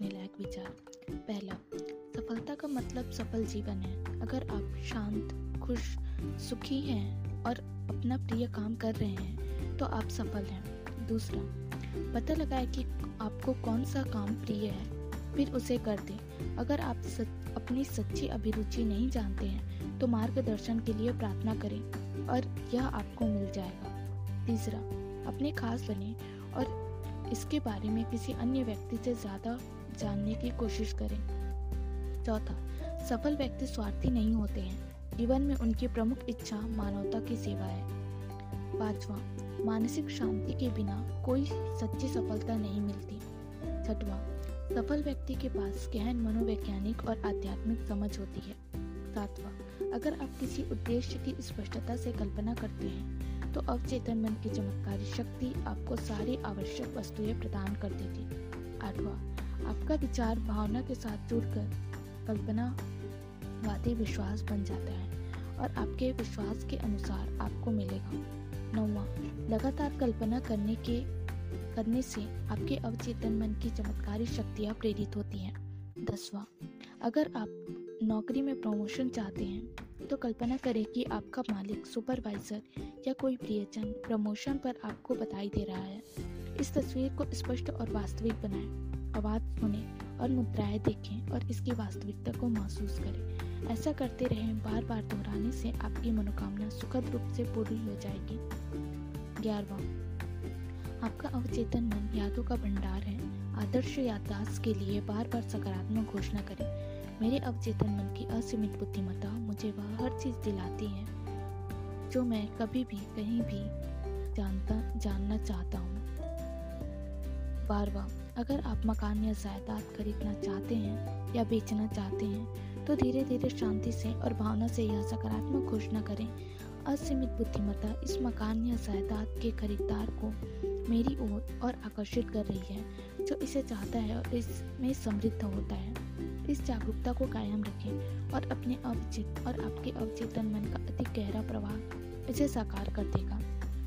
रखने लायक विचार। पहला, सफलता का मतलब सफल जीवन है। अगर आप शांत, खुश, सुखी हैं और अपना प्रिय काम कर रहे हैं तो आप सफल हैं। दूसरा, पता लगाएं कि आपको कौन सा काम प्रिय है, फिर उसे कर दें। अगर आप अपनी सच्ची अभिरुचि नहीं जानते हैं तो मार्गदर्शन के लिए प्रार्थना करें और यह आपको मिल जाएगा। तीसरा, अपने खास बने और इसके बारे में किसी अन्य व्यक्ति से ज़्यादा जानने की कोशिश करें। चौथा, सफल व्यक्ति स्वार्थी नहीं होते हैं। जीवन में उनकी प्रमुख इच्छा मानवता की सेवा है। पांचवा, मानसिक शांति के बिना कोई सच्ची सफलता नहीं मिलती। छठवां, सफल व्यक्ति के पास गहन मनोवैज्ञानिक और आध्यात्मिक समझ होती है। सातवां, अगर आप किसी उद्देश्य की स्पष्टता से कल्पना करते हैं तो अवचेतन मन की चमत्कारी शक्ति आपको सारी आवश्यक वस्तुएं प्रदान कर देती। आठवां, आपका विचार भावना के साथ जुड़कर कल्पनावादी विश्वास बन जाता है और आपके विश्वास के अनुसार आपको मिलेगा। नौवां, लगातार कल्पना करने से आपके अवचेतन मन की चमत्कारी शक्तियां प्रेरित होती हैं। दसवां, अगर आप नौकरी में प्रमोशन चाहते हैं तो कल्पना करें कि आपका मालिक, सुपरवाइजर या कोई प्रियजन प्रमोशन पर आपको बताई दे रहा है। इस तस्वीर को स्पष्ट और वास्तविक बनाएं, आवाज सुने और मुद्राएं देखें और इसकी वास्तविकता को महसूस करें। ऐसा करते रहें, बार बार दोहराने से आपकी मनोकामना सुखद रूप से पूरी हो जाएगी। 11वां, आपका अवचेतन मन यादों का भंडार है। आदर्श याददाश्त के लिए बार बार सकारात्मक घोषणा करें। मेरे अवचेतन मन की असीमित बुद्धिमत्ता मुझे वह हर चीज़ दिलाती है जो मैं कभी भी कहीं भी जानना चाहता हूँ। 12वां, अगर आप मकान या जायदाद खरीदना चाहते हैं या बेचना चाहते हैं तो धीरे धीरे शांति से और भावना से यह सकारात्मक घोषणा करें। असीमित बुद्धिमत्ता इस मकान या जायदाद के खरीदार को मेरी ओर और आकर्षित कर रही है जो इसे चाहता है और इसमें समृद्ध होता है। इस जागरूकता को कायम रखें और अपने अवचेत और आपके अवचेतन मन का अति गहरा प्रभाव इसे साकार कर देगा।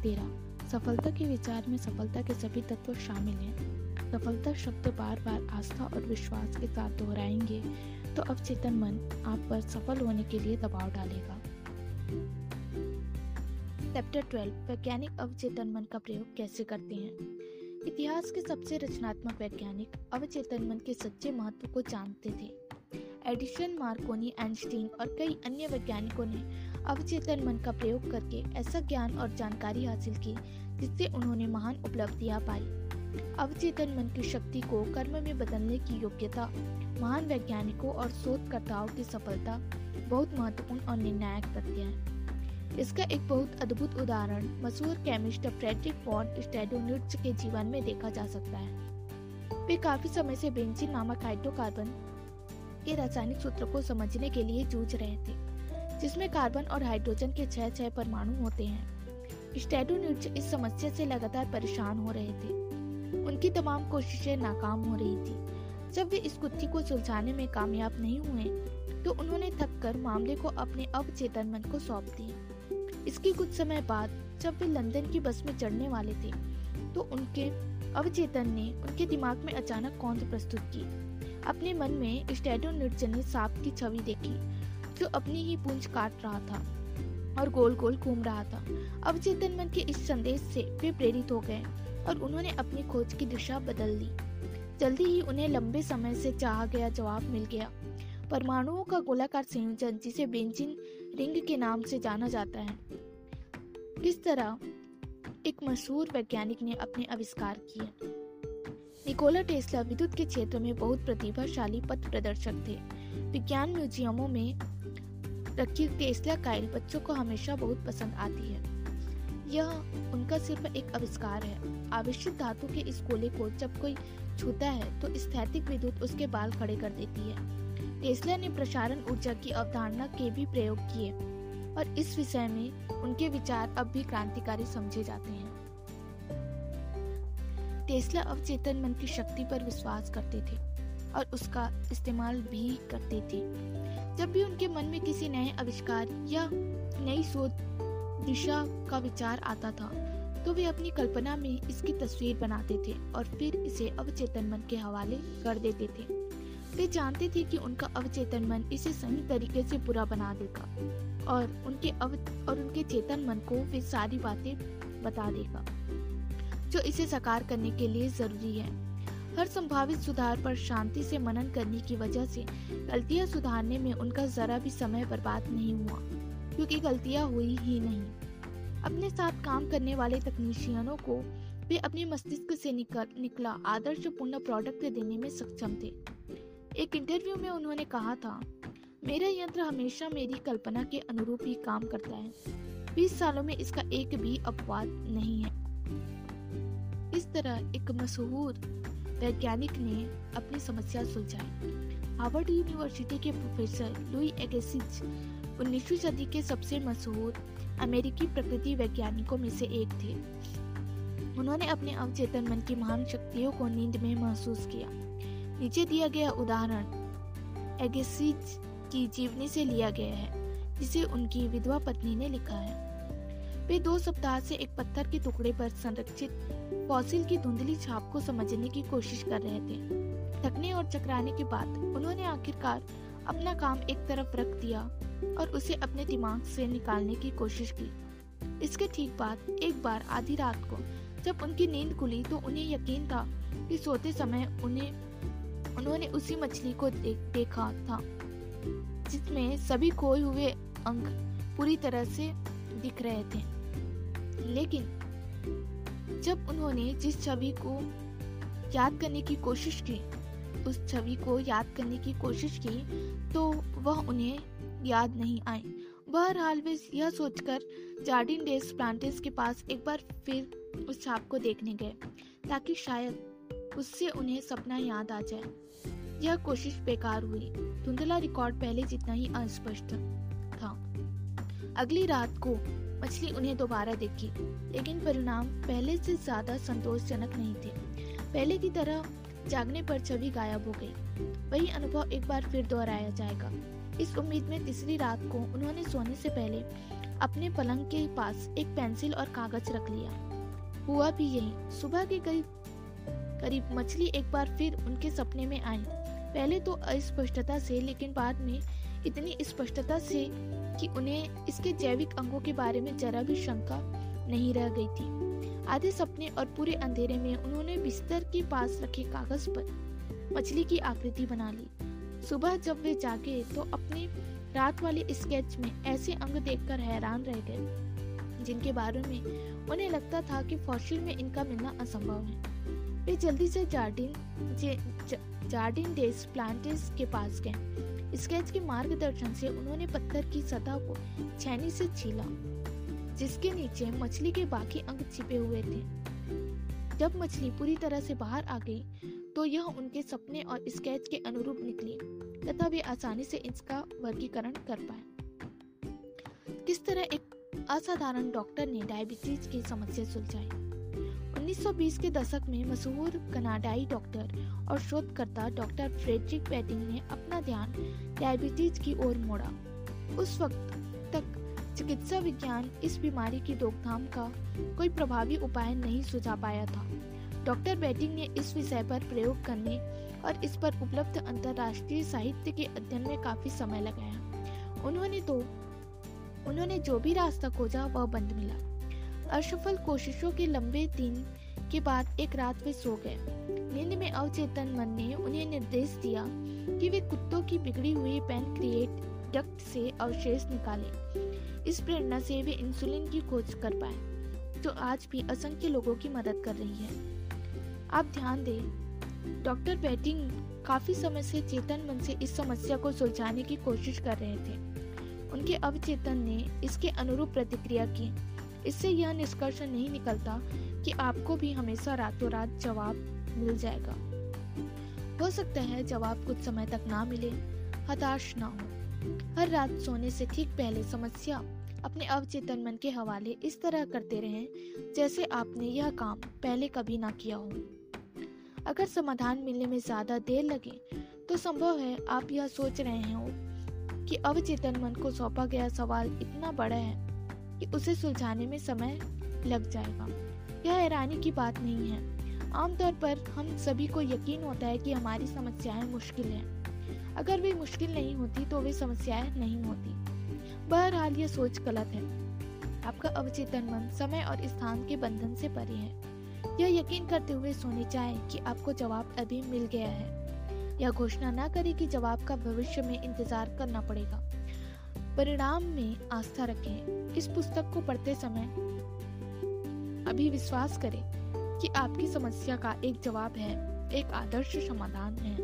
13, सफलता के विचार में सफलता के सभी तत्व शामिल हैं। सफलता शब्द बार बार आस्था और विश्वास के साथ दोहराएंगे तो अवचेतन मन आप पर सफल होने के लिए दबाव डालेगा। चैप्टर 12, वैज्ञानिक अवचेतन मन का प्रयोग कैसे करते हैं। इतिहास के सबसे रचनात्मक वैज्ञानिक अवचेतन मन के सच्चे महत्व को जानते थे। एडिसन, मार्कोनी, आइंस्टीन और कई अन्य वैज्ञानिकों ने अवचेतन मन का प्रयोग करके ऐसा ज्ञान और जानकारी हासिल की जिससे उन्होंने महान उपलब्धियां पाई। अवचेतन मन की शक्ति को कर्म में बदलने की योग्यता महान वैज्ञानिकों और शोधकर्ताओं की सफलता बहुत महत्वपूर्ण और निर्णायक तथ्य है। इसका एक बहुत अद्भुत उदाहरण मशहूर केमिस्ट फ्रेडरिक वॉन स्टेडोनिट्ज के जीवन में देखा जा सकता है। वे काफी समय से बेंजीन नामक हाइड्रोकार्बन के रासायनिक सूत्र को समझने के लिए जूझ रहे थे, जिसमें कार्बन और हाइड्रोजन के 6 परमाणु होते हैं। स्टेडोनिट्ज इस समस्या से लगातार परेशान हो रहे थे। उनकी तमाम कोशिशें नाकाम हो रही थी। जब वे इस गुत्थी को सुलझाने में कामयाब नहीं हुए तो उन्होंने थककर मामले को अपने अवचेतन मन को सौंप दिया। इसके कुछ समय बाद जब वे लंदन की बस में चढ़ने वाले थे तो उनके अवचेतन ने उनके दिमाग में अचानक कौंध प्रस्तुत की। अपने मन में स्टेडोनिट्ज ने सांप की छवि देखी जो अपनी ही पूंछ काट रहा था और गोल गोल घूम रहा था। अवचेतन मन के इस संदेश से वे प्रेरित हो गए और उन्होंने अपनी खोज की दिशा बदल दी। जल्दी ही उन्हें लंबे समय से चाहा गया जवाब मिल गया। परमाणुओं का गोलाकार संयोजन जिसे बेंजीन रिंग के नाम से जाना जाता है। किस तरह एक मशहूर वैज्ञानिक ने अपने आविष्कार किए। निकोला टेस्ला विद्युत के क्षेत्र में बहुत प्रतिभाशाली पथ प्रदर्शक थे। विज्ञान म्यूजियमों में रखी टेस्ला काइल बच्चों को हमेशा बहुत पसंद आती है। यह उनका सिर्फ एक आविष्कार है। आवेशित धातु के इस गोले को जब कोई छूता है तो स्थैतिक विद्युत उसके बाल खड़े कर देती है। टेस्ला ने प्रसारण ऊर्जा की अवधारणा के भी प्रयोग किए और इस विषय में उनके विचार अब भी क्रांतिकारी समझे जाते हैं। टेस्ला अवचेतन मन की शक्ति पर विश्वास करते थे और उसका इस्तेमाल भी करते थे। जब भी उनके मन में किसी नए आविष्कार या नई शोध दिशा का विचार आता था तो वे अपनी कल्पना में इसकी तस्वीर बनाते थे और फिर इसे अवचेतन मन के हवाले कर देते थे। वे जानते थे कि उनका अवचेतन मन इसे सही तरीके से बुरा बना देगा और उनके चेतन मन को वे सारी बातें बता देगा जो इसे साकार करने के लिए जरूरी है। हर संभावित सुधार पर शांति से मनन करने की वजह से गलतियां सुधारने में उनका जरा भी समय बर्बाद नहीं हुआ, क्योंकि गलतियां हुई ही नहीं। अपने साथ काम करने वाले तकनीशियनों को वे अपने मस्तिष्क से निकला आदर्शपूर्ण प्रोडक्ट देने में सक्षम थे। एक इंटरव्यू में उन्होंने कहा था, मेरा यंत्र हमेशा मेरी कल्पना के अनुरूप ही काम करता है। 20 सालों में इसका एक भी अपवाद नहीं है। इस तरह एक मशहूर वैज्ञानिक ने अपनी समस्या सुलझाई। हार्वर्ड यूनिवर्सिटी के प्रोफेसर लुई एगेसिज 19वीं सदी के सबसे मशहूर अमेरिकी प्रकृति वैज्ञानिकों में से एक थे। उन्होंने अपने अवचेतन मन की महान शक्तियों को नींद में महसूस किया। नीचे दिया गया उदाहरण एगेसिज की जीवनी से लिया गया है, जिसे उनकी विधवा पत्नी ने लिखा है। वे 2 सप्ताह से एक पत्थर के टुकड़े पर संरक्षित फॉसिल की धुंधली छाप को समझने की कोशिश कर रहे थे। थकने और चकराने के बाद उन्होंने आखिरकार अपना काम एक तरफ रख दिया और उसे अपने दिमाग से निकालने की कोशिश की। इसके ठीक बाद एक बार आधी रात को जब उनकी नींद खुली तो उन्हें यकीन था कि सोते समय उन्होंने उसी मछली को देखा था जिसमें सभी खोए हुए अंग पूरी तरह से दिख रहे थे। लेकिन जब उन्होंने जिस छवि को याद करने की कोशिश की तो वह उन्हें याद नहीं आई। बहरहाल वे यह सोचकर जार्डिन डेस प्लांटेस के पास एक बार फिर उस छाप को देखने गए ताकि शायद उससे उन्हें सपना याद आ जाए। यह कोशिश बेकार हुई। धुंधला रिकॉर्ड पहले जितना ही अस्पष्ट था। अगली रात को मछली उन्हें दोबारा देखी, लेकिन परिणाम पहले से ज्यादा संतोषजनक नहीं थे। पहले की तरह जागने पर छवि गायब हो गई। वही अनुभव एक बार फिर दोहराया जाएगा। इस उम्मीद में तीसरी रात को उन्होंने सोने से पहले अपने पलंग के पास एक पेंसिल और कागज रख लिया। हुआ भी यही। सुबह के करीब मछली एक बार फिर उनके सपने में आई, पहले तो अस्पष्टता से लेकिन बाद में इतनी स्पष्टता से कि उन्हें इसके जैविक अंगों के बारे में जरा भी शंका नहीं रह गई थी। आधे सपने और पूरे अंधेरे में उन्होंने बिस्तर के पास रखे कागज पर मछली की आकृति बना ली। सुबह जब वे जागे तो अपने रात वाले स्केच में ऐसे अंग देखकर हैरान रह गए जिनके बारे में उन्हें लगता था कि फॉसिल में इनका मिलना असंभव है। वे जल्दी से जार्डिन डेस प्लांटेस के पास गए। स्केच के मार्गदर्शन से उन्होंने पत्थर की सतह को छेनी से छीला जिसके नीचे मछली के बाकी अंग छिपे हुए थे। जब मछली पूरी तरह से बाहर आ गई तो यह उनके सपने और स्केच के अनुरूप निकली तथा वे आसानी से इसका वर्गीकरण कर पाए। किस तरह एक असाधारण डॉक्टर ने डायबिटीज की समस्या सुलझाई। 1920 के दशक में मशहूर कनाडाई डॉक्टर और शोधकर्ता डॉक्टर फ्रेडरिक पेटिंग ने अपना ध्यान डायबिटीज की ओर मोड़ा। उस वक्त तक चिकित्सा विज्ञान इस बीमारी की रोकथाम का कोई प्रभावी उपाय नहीं सुझा पाया था। डॉक्टर पेटिंग ने इस विषय पर प्रयोग करने और इस पर उपलब्ध अंतर्राष्ट्रीय साहित्य के अध्ययन में काफी समय लगाया। उन्होंने जो भी रास्ता खोजा वह बंद मिला। असफल कोशिशों के लंबे दिन के बाद एक रात वे सो गए। नींद में अवचेतन मन ने उन्हें निर्देश दिया कि वे कुत्तों की बिगड़ी हुई पैनक्रियाटिक डक्ट से अवशेष निकालें। इस प्रेरणा से वे इंसुलिन की खोज कर पाए, जो आज भी असंख्य लोगों की मदद कर रही है। आप ध्यान दें, डॉक्टर पेटिंग काफी समय से चेतन मन से इस समस्या को सुलझाने की कोशिश कर रहे थे। उनके अवचेतन ने इसके अनुरूप प्रतिक्रिया की। इससे यह निष्कर्ष नहीं निकलता कि आपको भी हमेशा रातों रात जवाब मिल जाएगा। हो सकता है जवाब कुछ समय तक ना मिले। हताश ना हो। हर रात सोने से ठीक पहले समस्या अपने अवचेतन मन के हवाले इस तरह करते रहें जैसे आपने यह काम पहले कभी ना किया हो। अगर समाधान मिलने में ज्यादा देर लगे तो संभव है आप यह सोच रहे हो कि अवचेतन मन को सौंपा गया सवाल इतना बड़ा है कि उसे सुलझाने में समय लग जाएगा। यह हैरानी की बात नहीं है। आमतौर पर हम सभी को यकीन होता है कि हमारी समस्याएं मुश्किल हैं। अगर वे मुश्किल नहीं होती तो वे समस्याएं नहीं होती। बहरहाल यह सोच गलत है। आपका अवचेतन मन समय और स्थान के बंधन से परे है। यह यकीन करते हुए सोने चाहे कि आपको जवाब अभी मिल गया है। यह घोषणा न करें कि जवाब का भविष्य में इंतजार करना पड़ेगा। परिणाम में आस्था रखें। इस पुस्तक को पढ़ते समय अभी विश्वास करें कि आपकी समस्या का एक जवाब है, एक आदर्श समाधान है।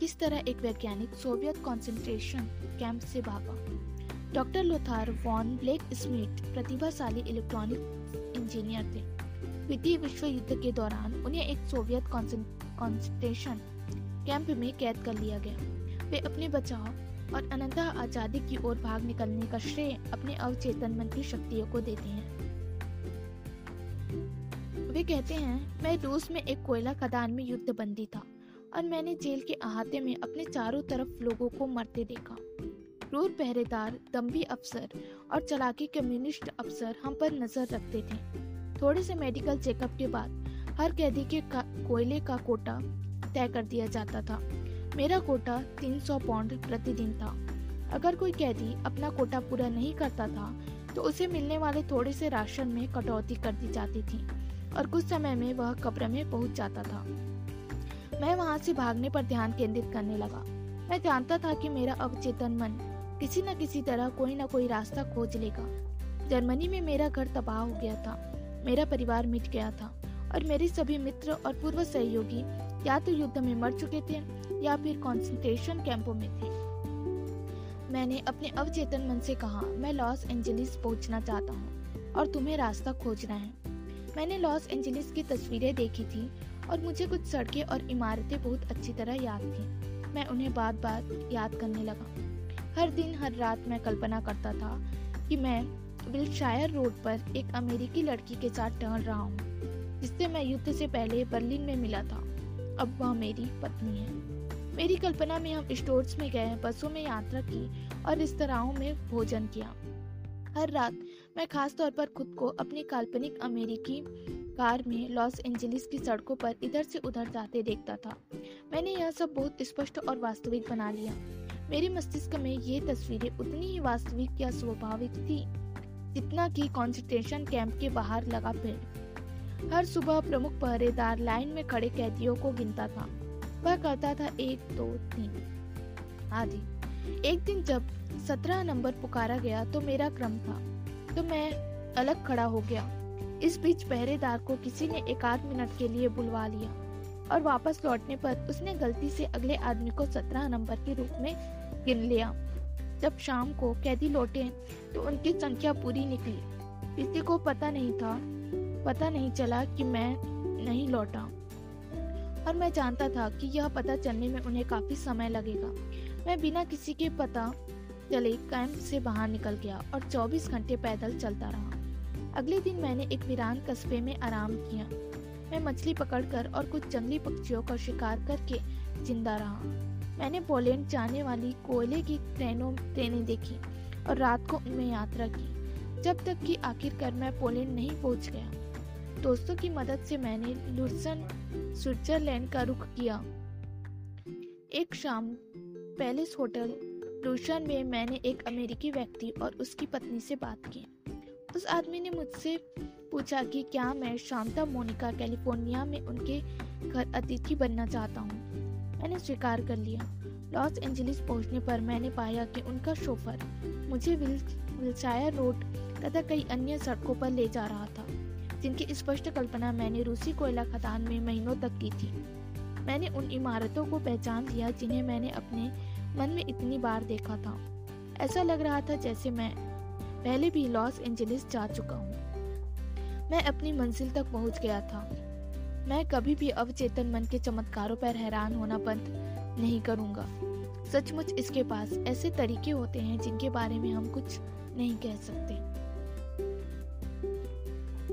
किस तरह एक वैज्ञानिक सोवियत कंसंट्रेशन कैंप से भागा। Doctor Lothar von black Smith प्रतिभाशाली इलेक्ट्रॉनिक इंजीनियर थे। द्वितीय विश्व युद्ध के दौरान उन्हें एक सोवियत कंसंट्रेशन कैंप में कैद कर लिया गया। वे अपने बचाव और अनंतः आजादी की ओर भाग निकलने का श्रेय अपने अवचेतन मन की शक्तियों को देते हैं। वे कहते हैं, मैं रूस में एक कोयला खदान में युद्धबंदी था और मैंने जेल के अहाते में अपने चारों तरफ लोगों को मरते देखा। क्रूर पहरेदार, दम्भी अफसर और चालाकी कम्युनिस्ट अफसर हम पर नजर रखते थे। थोड़े से मेडिकल चेकअप के बाद हर कैदी के कोयले का कोटा तय कर दिया जाता था। मेरा कोटा 300 पाउंड प्रतिदिन था। अगर कोई कैदी अपना कोटा पूरा नहीं करता था तो उसे मिलने वाले थोड़े से राशन में कटौती कर दी जाती थी और कुछ समय में वह कब्र में पहुंच जाता था। मैं वहां से भागने पर ध्यान केंद्रित करने लगा। मैं जानता था कि मेरा अवचेतन मन किसी न किसी तरह कोई न कोई रास्ता खोज लेगा। जर्मनी में मेरा घर तबाह हो गया था, मेरा परिवार मिट गया था और मेरे सभी मित्र और पूर्व सहयोगी या तो युद्ध में मर चुके थे या फिर कंसंट्रेशन कैंपों में थे। मैंने अपने अवचेतन मन से कहा, मैं लॉस एंजलिस पहुंचना चाहता हूं और तुम्हें रास्ता खोजना है। मैंने लॉस एंजलिस की तस्वीरें देखी थी और मुझे कुछ सड़कें और इमारतें बहुत अच्छी तरह याद थी। मैं उन्हें बार बार याद करने लगा। हर दिन हर रात मैं कल्पना करता था कि मैं विल्शायर रोड पर एक अमेरिकी लड़की के साथ टहल रहा हूँ, जिससे मैं युद्ध से पहले बर्लिन में मिला था। अब वह मेरी पत्नी है। मेरी कल्पना में हम स्टोर्स में गए, बसों में यात्रा की और रेस्तराओं में भोजन किया। हर रात मैं खास तौर पर खुद को अपनी काल्पनिक अमेरिकी कार में लॉस एंजलिस की सड़कों पर इधर से उधर जाते देखता था। मैंने यह सब बहुत स्पष्ट और वास्तविक बना लिया। मेरे मस्तिष्क में ये तस्वीरें उतनी ही वास्तविक या स्वाभाविक थी जितना कि कंसंट्रेशन कैंप के बाहर लगा पेड़। हर सुबह प्रमुख पहरेदार लाइन में खड़े कैदियों को गिनता था। वह कहता था 1, 2, 3 आदि। एक दिन जब 17 नंबर पुकारा गया तो मेरा क्रम था, तो मैं अलग खड़ा हो गया। इस बीच पहरेदार को किसी ने एक आध मिनट के लिए बुलवा लिया और वापस लौटने पर उसने गलती से अगले आदमी को 17 नंबर के रूप में गिन लिया। जब शाम को कैदी लौटे तो उनकी संख्या पूरी निकली। किसी को पता नहीं चला कि मैं नहीं लौटा और मैं जानता था कि यह पता चलने में उन्हें काफी समय लगेगा। मैं बिना किसी के पता चले कैंप से बाहर निकल गया और 24 घंटे पैदल चलता रहा। अगले दिन मैंने एक वीरान कस्बे में आराम किया। मैं मछली पकड़कर और कुछ जंगली पक्षियों का शिकार करके जिंदा रहा। मैंने पोलैंड जाने वाली कोयले की ट्रेनें देखी और रात को उनमें यात्रा की, जब तक कि आखिरकार मैं पोलैंड नहीं पहुंच गया। दोस्तों की मदद से मैंने लुसन स्विट्जरलैंड का रुख किया। एक शाम पैलेस होटल लुसन में मैंने एक अमेरिकी व्यक्ति और उसकी पत्नी से बात की। उस आदमी ने मुझसे पूछा कि क्या मैं शांता मोनिका कैलिफोर्निया में उनके घर अतिथि बनना चाहता हूँ। मैंने स्वीकार कर लिया। लॉस एंजलिस पहुँचने पर मैंने पाया कि उनका शोफर मुझे विल्शायर रोड तथा कई अन्य सड़कों पर ले जा रहा था, जिनकी स्पष्ट कल्पना मैंने रूसी कोयला खदान में महीनों तक की थी। मैंने उन इमारतों को पहचान लिया जिन्हें मैंने अपने मन में इतनी बार देखा था। ऐसा लग रहा था जैसे मैं पहले भी लॉस एंजलिस जा चुका हूँ। मैं अपनी मंजिल तक पहुंच गया था। मैं कभी भी अवचेतन मन के चमत्कारों पर हैरान होना बंद नहीं करूंगा। सचमुच इसके पास ऐसे तरीके होते हैं जिनके बारे में हम कुछ नहीं कह सकते।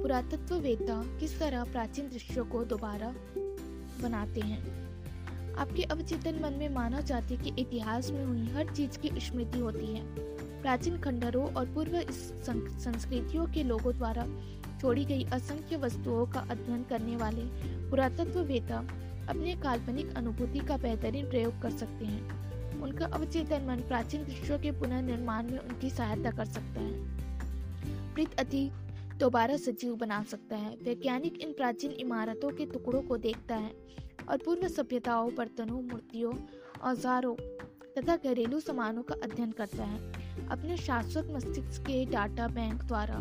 पुरातत्ववेत्ता किस तरह प्राचीन दृश्यों को दोबारा बनाते हैं। आपके अवचेतन मन में मानव जाति के इतिहास में हुई हर चीज की स्मृति होती है। प्राचीन खंडहरों और पूर्व संस्कृतियों के लोगों द्वारा छोड़ी गई असंख्य वस्तुओं का अध्ययन करने वाले पुरातत्ववेत्ता अपने काल्पनिक अनुभूति का बेहतरीन प्रयोग कर सकते हैं। उनका अवचेतन मन प्राचीन दृश्यों के पुनर्निर्माण में उनकी सहायता कर सकता है, मृत अतीत दोबारा सजीव बना सकता है। वैज्ञानिक इन प्राचीन इमारतों के टुकड़ों को देखता है और पूर्व सभ्यताओं, बर्तनों, मूर्तियों, औजारों तथा घरेलू सामानों का अध्ययन करता है। अपने शाश्वत मस्तिष्क के डाटा बैंक द्वारा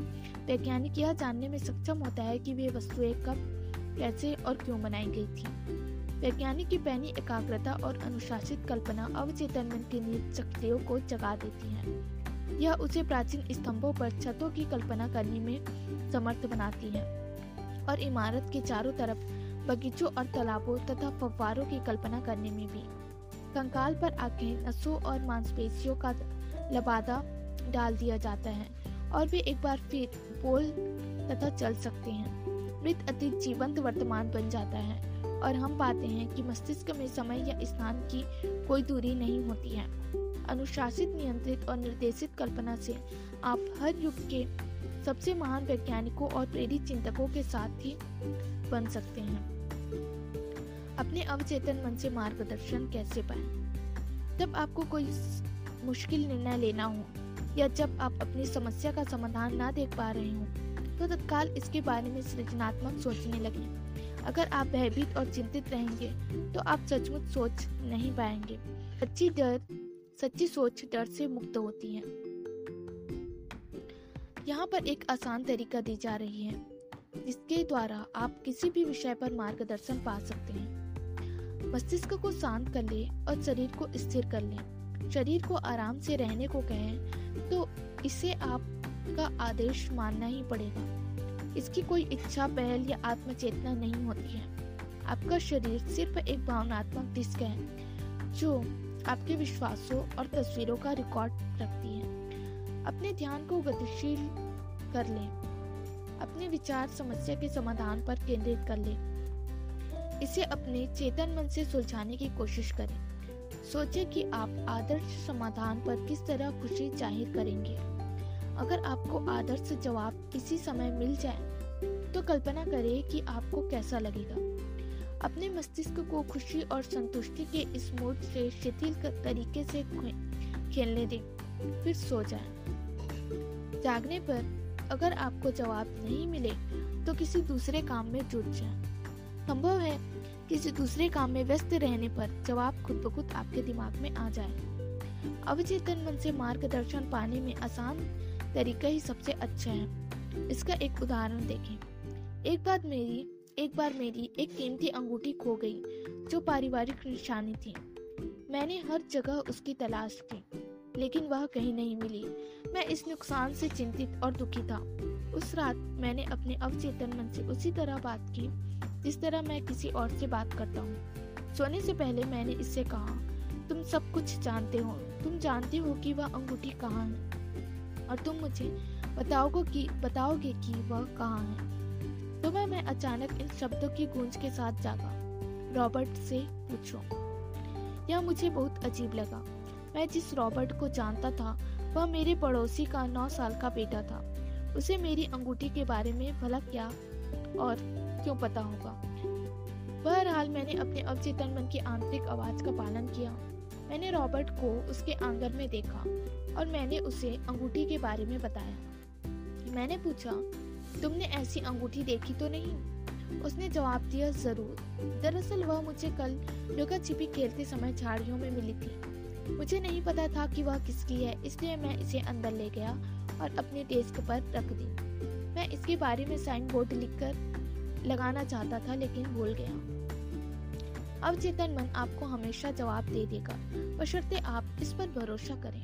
वैज्ञानिक यह जानने में सक्षम होता है कि वे वस्तुएं कब, कैसे और क्यों बनाई गई थी। वैज्ञानिक की पैनी एकाग्रता और अनुशासित कल्पना अवचेतन मन की नीच शक्तियों को जगा देती है। यह उसे प्राचीन स्तंभों पर छतों की कल्पना करने में समर्थ बनाती है और इमारत के चारों तरफ बगीचों और तालाबों तथा फव्वारों की कल्पना करने में भी। कंकाल पर आंखें, नसों और मांसपेशियों का लबादा डाल दिया जाता है और वे एक बार फिर बोल तथा चल सकते हैं। मृत अतीत जीवंत वर्तमान बन जाता है और हम पाते हैं कि मस्तिष्क में समय या स्थान की कोई दूरी नहीं होती है। अनुशासित, नियंत्रित और निर्देशित कल्पना से आप हर युग के सबसे महान वैज्ञानिकों और प्रेरित चिंतकों के साथ ही बन सकते हैं। अपने अवचेतन मन से मार्गदर्शन कैसे पाएं? जब आपको कोई मुश्किल निर्णय लेना हो या जब आप अपनी समस्या का समाधान ना देख पा रहे हो, तो तत्काल इसके बारे में सृजनात्मक सोचने लगें। अगर आप भयभीत और चिंतित रहेंगे तो आप सचमुच सोच नहीं पाएंगे। सच्ची सोच डर से मुक्त होती है। यहाँ पर एक आसान तरीका दी जा रही है जिसके द्वारा आप किसी भी विषय पर मार्गदर्शन पा सकते हैं। मस्तिष्क को शांत कर लें और शरीर को स्थिर कर लें। शरीर को आराम से रहने को कहें तो इसे आपका आदेश मानना ही पड़ेगा। इसकी कोई इच्छा, पहल या आत्मचेतना नहीं होती है। आपका शरीर सिर्फ एक भावनात्मक डिस्क है जो आपके विश्वासों और तस्वीरों का रिकॉर्ड रखती है। अपने ध्यान को गतिशील कर लें। अपने विचार समस्या के समाधान पर केंद्रित कर लें। इसे अपने चेतन मन से सुलझाने की कोशिश करें। सोचें कि आप आदर्श समाधान पर किस तरह खुशी जाहिर करेंगे। अगर आपको आदर्श जवाब इसी समय मिल जाए तो कल्पना करें कि आपको कैसा लगेगा। अपने मस्तिष्क को खुशी और संतुष्टि के इस मूड से शिथिल तरीके से खेलने दें, फिर सो जाएं। जागने पर अगर आपको जवाब नहीं मिले तो किसी दूसरे काम में जुट जाएं। संभव है किसी दूसरे काम में व्यस्त रहने पर जवाब खुद ब खुद आपके दिमाग में आ जाए। अवचेतन मन से मार्गदर्शन पाने में आसान तरीका ही सबसे अच्छा है। इसका एक उदाहरण देखें। एक बार मेरी एक कीमती अंगूठी खो गई जो पारिवारिक निशानी थी। मैंने हर जगह उसकी तलाश की लेकिन वह कहीं नहीं मिली। मैं इस नुकसान से चिंतित और दुखी था। उस रात मैंने अपने अवचेतन मन से उसी तरह बात की जिस तरह मैं किसी और से बात करता हूँ। सोने से पहले मैंने इससे कहा, तुम सब कुछ जानते हो, तुम जानते हो कि वह अंगूठी कहाँ है और तुम मुझे बताओगे कि वह कहाँ है। सुबह मैं अचानक इन शब्दों की गूंज के साथ जागा, रॉबर्ट से पूछो। यह मुझे बहुत अजीब लगा। मैं जिस रॉबर्ट को जानता था वह मेरे पड़ोसी का 9 साल का बेटा था। उसे मेरी अंगूठी के बारे में भला क्या और क्यों पता होगा। बहरहाल मैंने अपने अवचेतन मन की आंतरिक आवाज का पालन किया। मैंने रॉबर्ट को उसके आंगन में देखा और मैंने उसे अंगूठी के बारे में बताया। मैंने पूछा, तुमने ऐसी अंगूठी देखी तो नहीं? उसने जवाब दिया, जरूर। दरअसल वह मुझे कल लुका छिपी खेलते समय झाड़ियों में मिली थी। मुझे नहीं पता था कि वह किसकी है, इसलिए मैं इसे अंदर ले गया और अपने डेस्क पर रख दी। मैं इसके बारे में साइन बोर्ड लिखकर लगाना चाहता था लेकिन भूल गया। अवचेतन मन आपको हमेशा जवाब दे देगा बशर्ते आप इस पर भरोसा करें।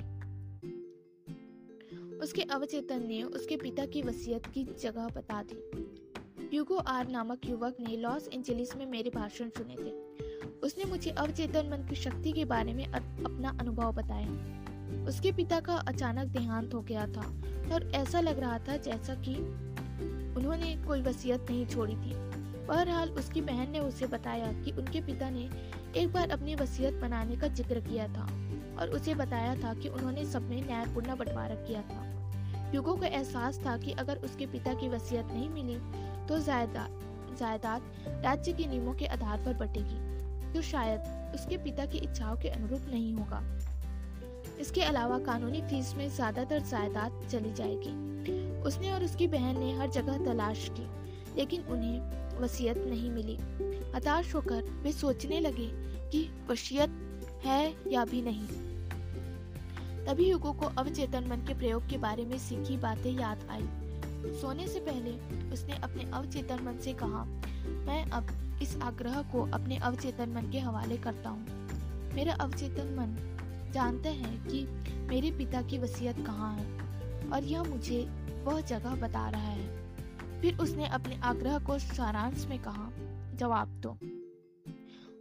उसके अवचेतन ने उसके पिता की वसीयत की जगह बता दी। ह्यूगो आर नामक युवक ने लॉस एंजेलिस में मेरे भाषण सुने थे। उसने मुझे अवचेतन मन की शक्ति के बारे में अपना अनुभव बताया। उसके पिता का अचानक देहांत हो गया था और ऐसा लग रहा था जैसा कि उन्होंने कोई वसीयत नहीं छोड़ी थी। बहरहाल उसकी बहन ने उसे बताया कि उनके पिता ने एक बार अपनी वसीयत बनाने का जिक्र किया था और उसे बताया था कि उन्होंने सबने न्यायपूर्ण बंटवारा किया था। ह्यूगो को एहसास था कि अगर उसके पिता की वसीयत नहीं मिली तो जायदाद राज्य के नियमों के आधार पर बटेगी, जो शायद उसके पिता की इच्छाओं के अनुरूप नहीं होगा। इसके अलावा कानूनी फीस में ज्यादातर जायदाद चली जाएगी। उसने और उसकी बहन ने हर जगह तलाश की, लेकिन उन्हें वसीयत नहीं मिली। हताश होकर वे सोचने लगे कि वसीयत है या भी नहीं। तभी ह्यूगो को अवचेतन मन के प्रयोग के बारे में सीखी बातें याद आई। सोने से पहले उसने अपने अवचेतन मन से कहा, मैं अब इस आग्रह को अपने अवचेतन मन के हवाले करता हूँ। मेरा अवचेतन मन जानता है कि मेरे पिता की वसीयत कहाँ है और यह मुझे वह जगह बता रहा है। फिर उसने अपने आग्रह को सारांश में कहा, जवाब दो।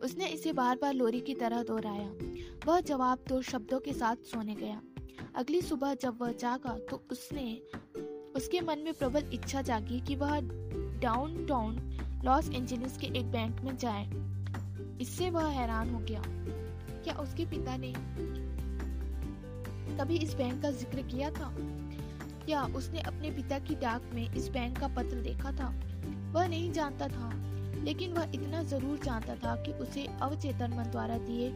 उसने इसे बार बार लोरी की तरह दोहराया। वह जवाब दो शब्दों के साथ सोने गया। अगली सुबह जब वह जागा तो उसके मन में प्रबल इच्छा जागी कि वह डाउनटाउन लॉस एंजेलिस के एक बैंक में जाए। इससे वह हैरान हो गया। क्या उसके पिता ने कभी इस बैंक का जिक्र किया था? या उसने अपने पिता की डाक में इस बैंक का पत्र देखा था? वह नहीं जानता था, लेकिन वह इतना जरूर जानता था कि उसे अवचेतन मन द्वारा दिए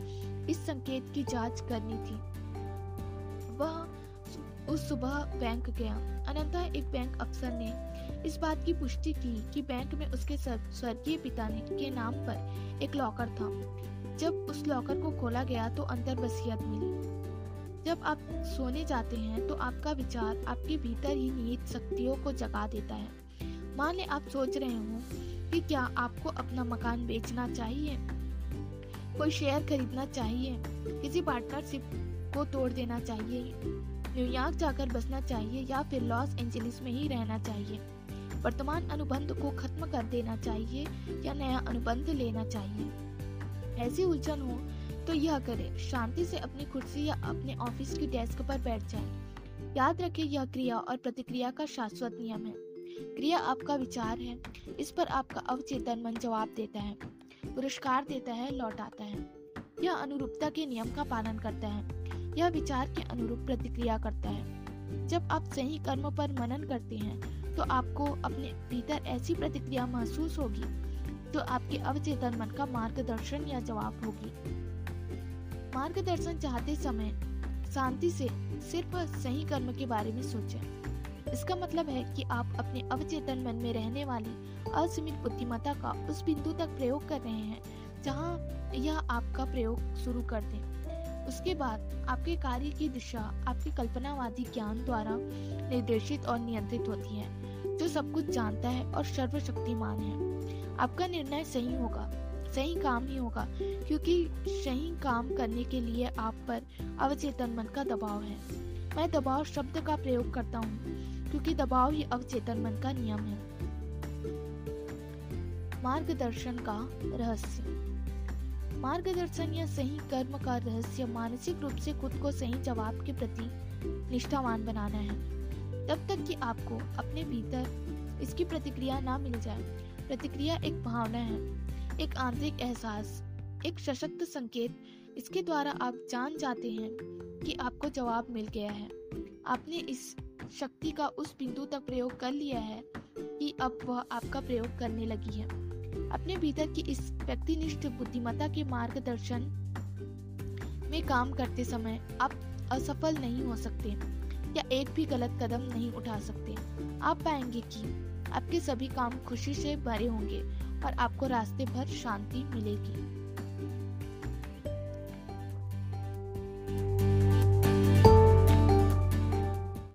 इस संकेत की जांच करनी थी। वह उस सुबह बैंक गया। अनंतः एक बैंक अफसर ने इस बात की पुष्टि की कि बैंक में उसके स्वर्गीय पिता के नाम पर एक लॉकर था। जब उस लॉकर को खोला गया तो अंदर वसीयत मिली। जब आप सोने जाते हैं तो आपका विचार आपके भीतर ही निहित शक्तियों को जगा देता है। मान लें आप सोच रहे हो कि क्या आपको अपना मकान बेचना चाहिए, कोई शेयर खरीदना चाहिए, किसी पार्टनरशिप को तोड़ देना चाहिए, न्यूयॉर्क जाकर बसना चाहिए या फिर लॉस एंजेलिस में ही रहना चाहिए, वर्तमान अनुबंध को खत्म कर देना चाहिए या नया अनुबंध लेना चाहिए। ऐसी उलझन हो तो यह करें, शांति से अपनी कुर्सी या अपने ऑफिस की डेस्क पर बैठ जाएं। याद रखें, यह क्रिया और प्रतिक्रिया का शाश्वत नियम है। क्रिया आपका विचार है, इस पर आपका अवचेतन मन जवाब देता है, पुरस्कार देता है, लौटाता है। यह अनुरूपता के नियम का पालन करता है। यह विचार के अनुरूप प्रतिक्रिया करता है। जब आप सही कर्मों पर मनन करते हैं तो आपको अपने भीतर ऐसी प्रतिक्रिया महसूस होगी जो आपके अवचेतन मन का मार्गदर्शन या जवाब होगी। मार्गदर्शन चाहते समय शांति से सिर्फ सही कर्म के बारे में सोचें। इसका मतलब है कि आप अपने अवचेतन मन में रहने वाली असीमित बुद्धिमत्ता का उस बिंदु तक प्रयोग कर रहे हैं जहां यह आपका प्रयोग शुरू कर दें। उसके बाद आपके कार्य की दिशा आपके कल्पनावादी ज्ञान द्वारा निर्देशित और नियंत्रित होती है, जो सब कुछ जानता है और सर्वशक्तिमान है। आपका निर्णय सही होगा, सही काम ही होगा, क्योंकि सही काम करने के लिए आप पर अवचेतन मन का दबाव है। मैं दबाव शब्द का प्रयोग करता हूँ क्योंकि दबाव ही अवचेतन मन का नियम है। मार्गदर्शन का रहस्य। मार्गदर्शन या सही कर्म का रहस्य मानसिक रूप से खुद को सही जवाब के प्रति निष्ठावान बनाना है। तब तक कि आपको अपने भीतर इसकी प्रतिक्रिया ना मिल जाए। प्रतिक्रिया एक भावना है, एक आंतरिक एहसास, एक सशक्त संकेत। इसके द्वारा आप जान जाते हैं कि आपको जवाब मिल गया है। आपने इस शक्ति का उस बिंदु तक प्रयोग कर लिया है कि अब वह आपका प्रयोग करने लगी है। अपने भीतर की इस व्यक्तिनिष्ठ बुद्धिमत्ता के मार्गदर्शन में काम करते समय आप असफल नहीं हो सकते या एक भी गलत कदम नहीं उठा सकते। आप पाएंगे कि आपके सभी काम खुशी से भरे होंगे और आपको रास्ते भर शांति मिलेगी।